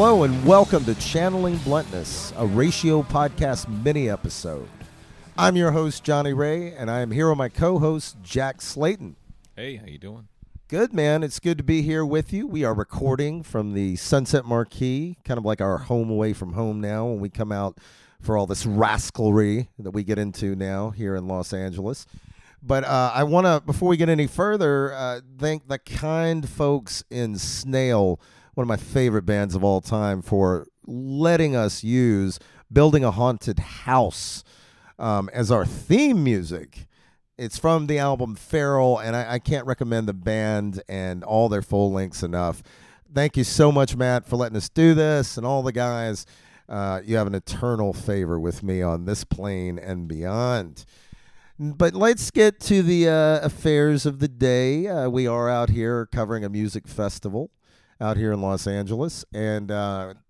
Hello and welcome to Channeling Bluntness, a Ratio Podcast mini-episode. I'm your host, Johnny Ray, and I am here with my co-host, Jack Slayton. Hey, how you doing? Good, man. It's good to be here with you. We are recording from the Sunset Marquis, kind of like our home away from home now when we come out for all this rascalry that we get into now here in Los Angeles. But I want to, before we get any further, thank the kind folks in Snail, one of my favorite bands of all time, for letting us use Building a Haunted House as our theme music. It's from the album Feral, and I can't recommend the band and all their full lengths enough. Thank you so much, Matt, for letting us do this, and all the guys. You have an eternal favor with me on this plane and beyond. But let's get to the affairs of the day. We are out here covering a music festival out here in Los Angeles, and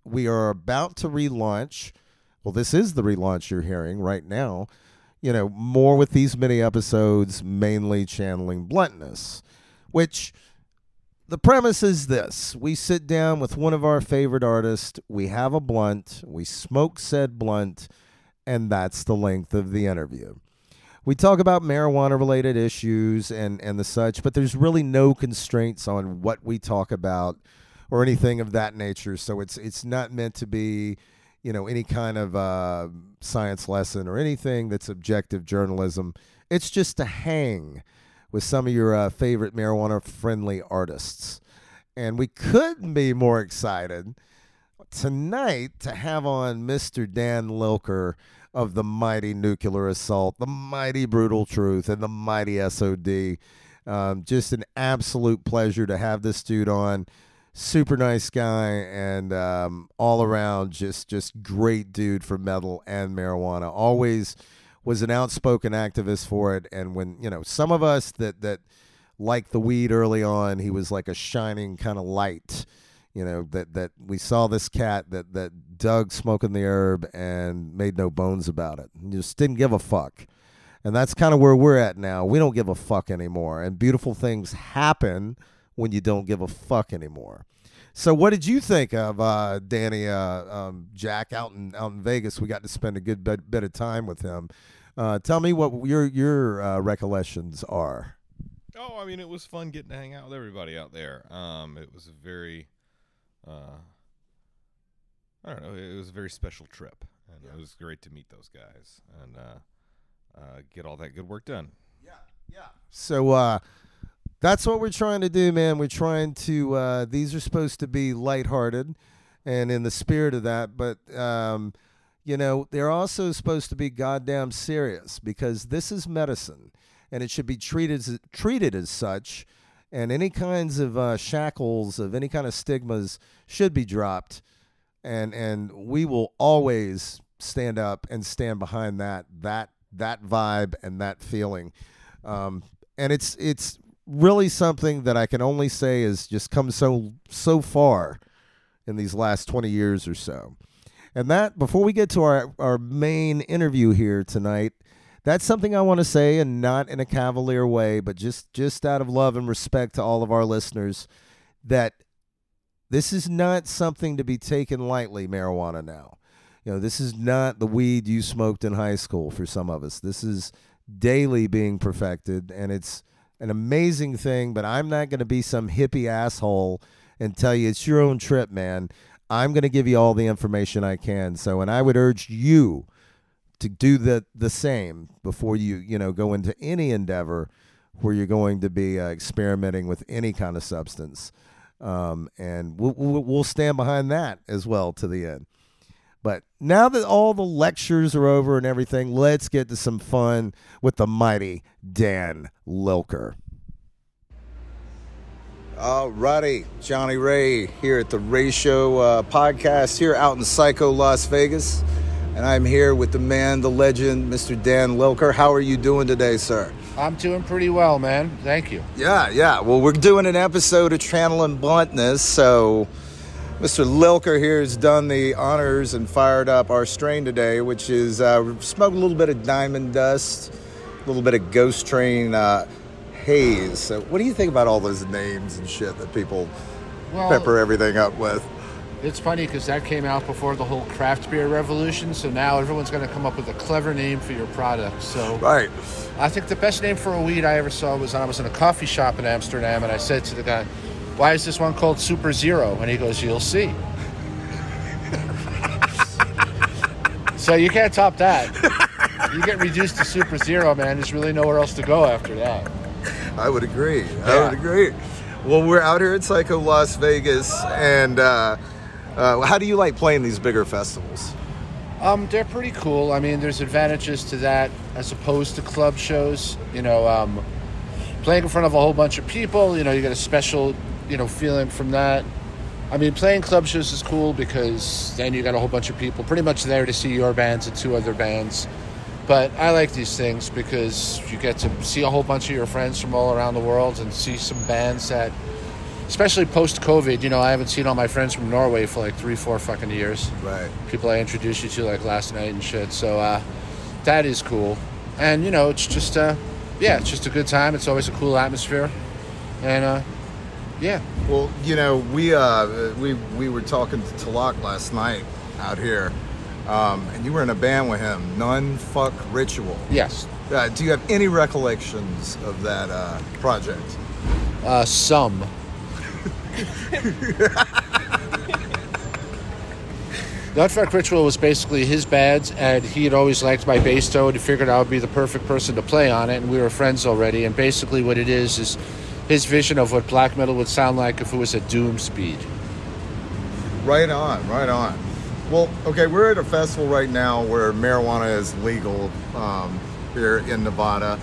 we are about to relaunch. Well, this is the relaunch you're hearing right now. You know, more with these mini episodes, mainly Channeling Bluntness, which the premise is this. We sit down with one of our favorite artists, we have a blunt, we smoke said blunt, and that's the length of the interview. We talk about marijuana-related issues and the such, but there's really no constraints on what we talk about or anything of that nature. So it's not meant to be, you know, any kind of science lesson or anything that's objective journalism. It's just to hang with some of your favorite marijuana-friendly artists. And we couldn't be more excited tonight to have on Mr. Dan Lilker of the mighty Nuclear Assault, the mighty Brutal Truth, and the mighty S.O.D. Just an absolute pleasure to have this dude on. Super nice guy, and all around just great dude for metal and marijuana. Always was an outspoken activist for it, and when, you know, some of us that liked the weed early on, he was like a shining kind of light. You know, that we saw this cat that dug smoking the herb and made no bones about it. Just didn't give a fuck. And that's kind of where we're at now. We don't give a fuck anymore. And beautiful things happen when you don't give a fuck anymore. So what did you think of Danny, Jack, out in Vegas? We got to spend a good bit of time with him. Tell me what your recollections are. Oh, I mean, it was fun getting to hang out with everybody out there. It was a very... I don't know. It was a very special trip, and yeah, it was great to meet those guys and get all that good work done. Yeah, yeah. So that's what we're trying to do, man. We're trying to. These are supposed to be lighthearted, and in the spirit of that. But you know, they're also supposed to be goddamn serious, because this is medicine, and it should be treated as such. And any kinds of shackles of any kind of stigmas should be dropped. And we will always stand up and stand behind that vibe and that feeling. And it's really something that I can only say has just come so far in these last 20 years or so. And that, before we get to our main interview here tonight, that's something I want to say, and not in a cavalier way, but just out of love and respect to all of our listeners, that this is not something to be taken lightly, marijuana now. You know, this is not the weed you smoked in high school for some of us. This is daily being perfected, and it's an amazing thing, but I'm not going to be some hippie asshole and tell you it's your own trip, man. I'm going to give you all the information I can. So, and I would urge you to do the same before you go into any endeavor where you're going to be experimenting with any kind of substance. And we'll stand behind that as well to the end. But now that all the lectures are over and everything, let's get to some fun with the mighty Dan Lilker. All righty, Johnny Ray here at the Ratio Podcast here out in Psycho Las Vegas. And I'm here with the man, the legend, Mr. Dan Lilker. How are you doing today, sir? I'm doing pretty well, man. Thank you. Yeah. Well, we're doing an episode of Channeling Bluntness, so Mr. Lilker here has done the honors and fired up our strain today, which is smoked a little bit of diamond dust, a little bit of Ghost Train haze. So what do you think about all those names and shit that people pepper everything up with? It's funny because that came out before the whole craft beer revolution, so now everyone's going to come up with a clever name for your product. So, right. I think the best name for a weed I ever saw was when I was in a coffee shop in Amsterdam, and I said to the guy, "Why is this one called Super Zero?" And he goes, "You'll see." So you can't top that. You get reduced to Super Zero, man. There's really nowhere else to go after that. I would agree. Yeah. I would agree. Well, we're out here at Psycho Las Vegas, and... how do you like playing these bigger festivals? They're pretty cool. I mean, there's advantages to that as opposed to club shows. You know, playing in front of a whole bunch of people, you know, you get a special, you know, feeling from that. I mean, playing club shows is cool because then you got a whole bunch of people pretty much there to see your bands and two other bands. But I like these things because you get to see a whole bunch of your friends from all around the world and see some bands that... Especially post-COVID, you know, I haven't seen all my friends from Norway for like 3-4 fucking years. Right. People I introduced you to like last night and shit. So that is cool. And, you know, it's just, yeah, it's just a good time. It's always a cool atmosphere. And, yeah. Well, you know, we were talking to Talak last night out here. And you were in a band with him, Nunfuck Ritual. Yes. Do you have any recollections of that project? Some. Nunfuck Ritual was basically his band, and he had always liked my bass tone and figured I would be the perfect person to play on it, and we were friends already. And basically what it is his vision of what black metal would sound like if it was at doom speed. Right on. Well, okay, we're at a festival right now where marijuana is legal here in Nevada.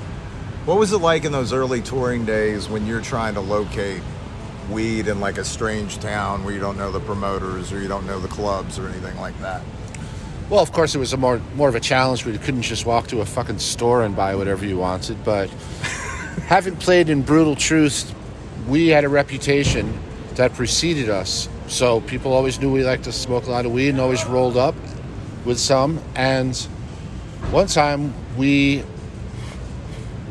What was it like in those early touring days when you're trying to locate weed in like a strange town where you don't know the promoters or you don't know the clubs or anything like that? Well, of course it was a more of a challenge where you couldn't just walk to a fucking store and buy whatever you wanted, but having played in Brutal Truth, we had a reputation that preceded us, so people always knew we liked to smoke a lot of weed and always rolled up with some. And one time we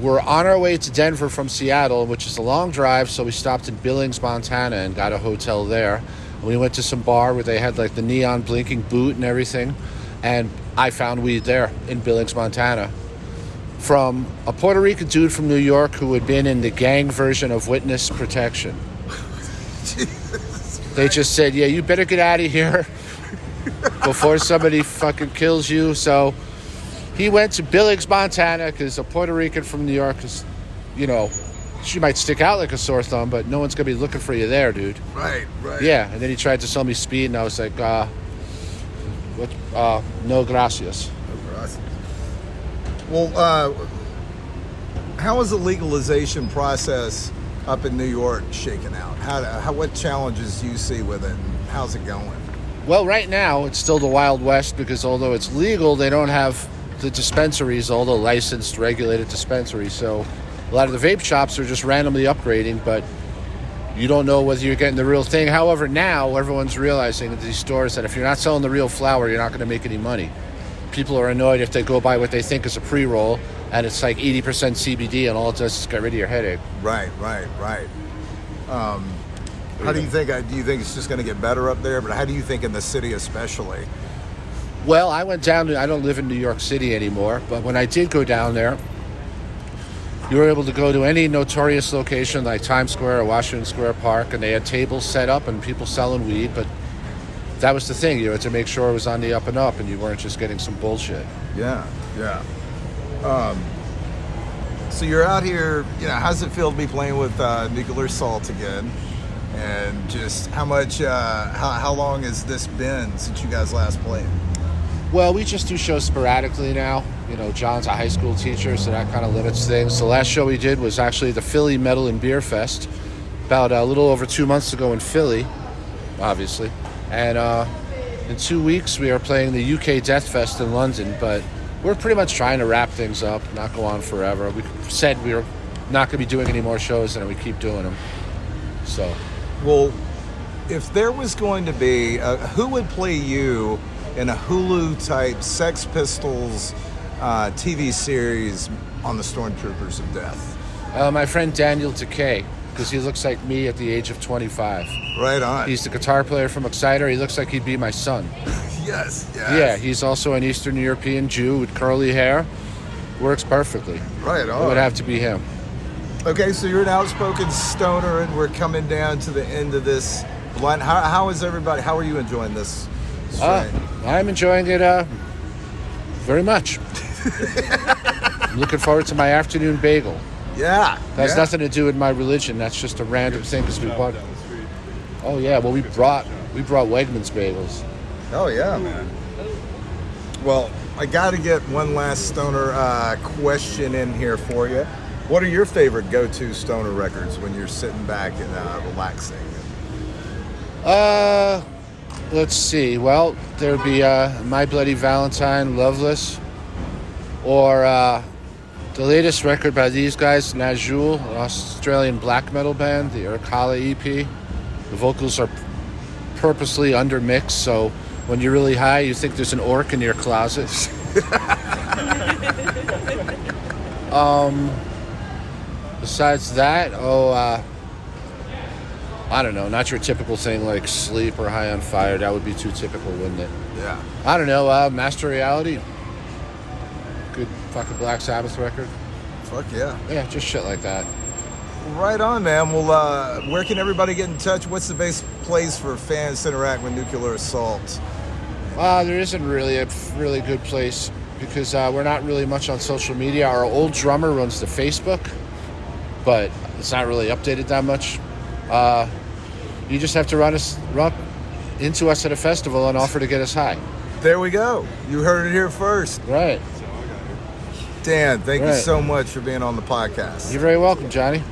were on our way to Denver from Seattle, which is a long drive, so we stopped in Billings, Montana, and got a hotel there. And we went to some bar where they had like the neon blinking boot and everything, and I found weed there in Billings, Montana, from a Puerto Rican dude from New York who had been in the gang version of Witness Protection. They just said, "Yeah, you better get out of here before somebody fucking kills you." So he went to Billings, Montana, because a Puerto Rican from New York is, you know, she might stick out like a sore thumb, but no one's going to be looking for you there, dude. Right. Yeah, and then he tried to sell me speed, and I was like, no gracias. Well, how is the legalization process up in New York shaking out? What challenges do you see with it, and how's it going? Well, right now, it's still the Wild West, because although it's legal, they don't have... the dispensaries, all the licensed, regulated dispensaries. So a lot of the vape shops are just randomly upgrading, but you don't know whether you're getting the real thing. However, now everyone's realizing at these stores that if you're not selling the real flower, you're not going to make any money. People are annoyed if they go buy what they think is a pre-roll, and it's like 80% CBD, and all it does is get rid of your headache. Right. How do you think? Do you think it's just going to get better up there? But how do you think in the city especially? Well, I went down to... I don't live in New York City anymore, but when I did go down there, you were able to go to any notorious location like Times Square or Washington Square Park, and they had tables set up and people selling weed, but that was the thing. You had to make sure it was on the up and up and you weren't just getting some bullshit. Yeah. So you're out here, you know, how's it feel to be playing with Nuclear Assault again? And just how much, how long has this been since you guys last played? Well, we just do shows sporadically now. You know, John's a high school teacher, so that kind of limits things. The last show we did was actually the Philly Metal and Beer Fest, about a little over 2 months ago in Philly, obviously. And in 2 weeks, we are playing the UK Death Fest in London, but we're pretty much trying to wrap things up, not go on forever. We said we were not going to be doing any more shows, and we keep doing them. So, well, if there was going to be, who would play you in a Hulu-type Sex Pistols TV series on the Stormtroopers of Death? My friend Daniel Decay. because he looks like me at the age of 25. Right on. He's the guitar player from Exciter. He looks like he'd be my son. Yes, yes. Yeah, he's also an Eastern European Jew with curly hair. Works perfectly. Right on. It would have to be him. Okay, so you're an outspoken stoner, and we're coming down to the end of this blunt. How is everybody? How are you enjoying this? I'm enjoying it very much. I'm looking forward to my afternoon bagel. Yeah. That has nothing to do with my religion. That's just a random thing because we bought... Oh, yeah. Well, we brought Wegmans bagels. Oh, yeah. Man. Well, I got to get one last stoner question in here for you. What are your favorite go-to stoner records when you're sitting back and relaxing? Let's see. Well, there'd be My Bloody Valentine, Loveless, or... the latest record by these guys, Najul, an Australian black metal band, the Urkala EP. The vocals are purposely undermixed, so when you're really high, you think there's an orc in your closet. Besides that, I don't know, not your typical thing like Sleep or High on Fire. That would be too typical, wouldn't it? Yeah. I don't know, Master Reality. Good fucking Black Sabbath record. Fuck yeah. Yeah, just shit like that. Right on, man. Well, where can everybody get in touch? What's the best place for fans to interact with Nuclear Assault? There isn't really a really good place because we're not really much on social media. Our old drummer runs the Facebook, but it's not really updated that much. You just have to run into us at a festival and offer to get us high. There we go. You heard it here first. Right. Dan, thank you so much for being on the podcast. You're very welcome, Johnny.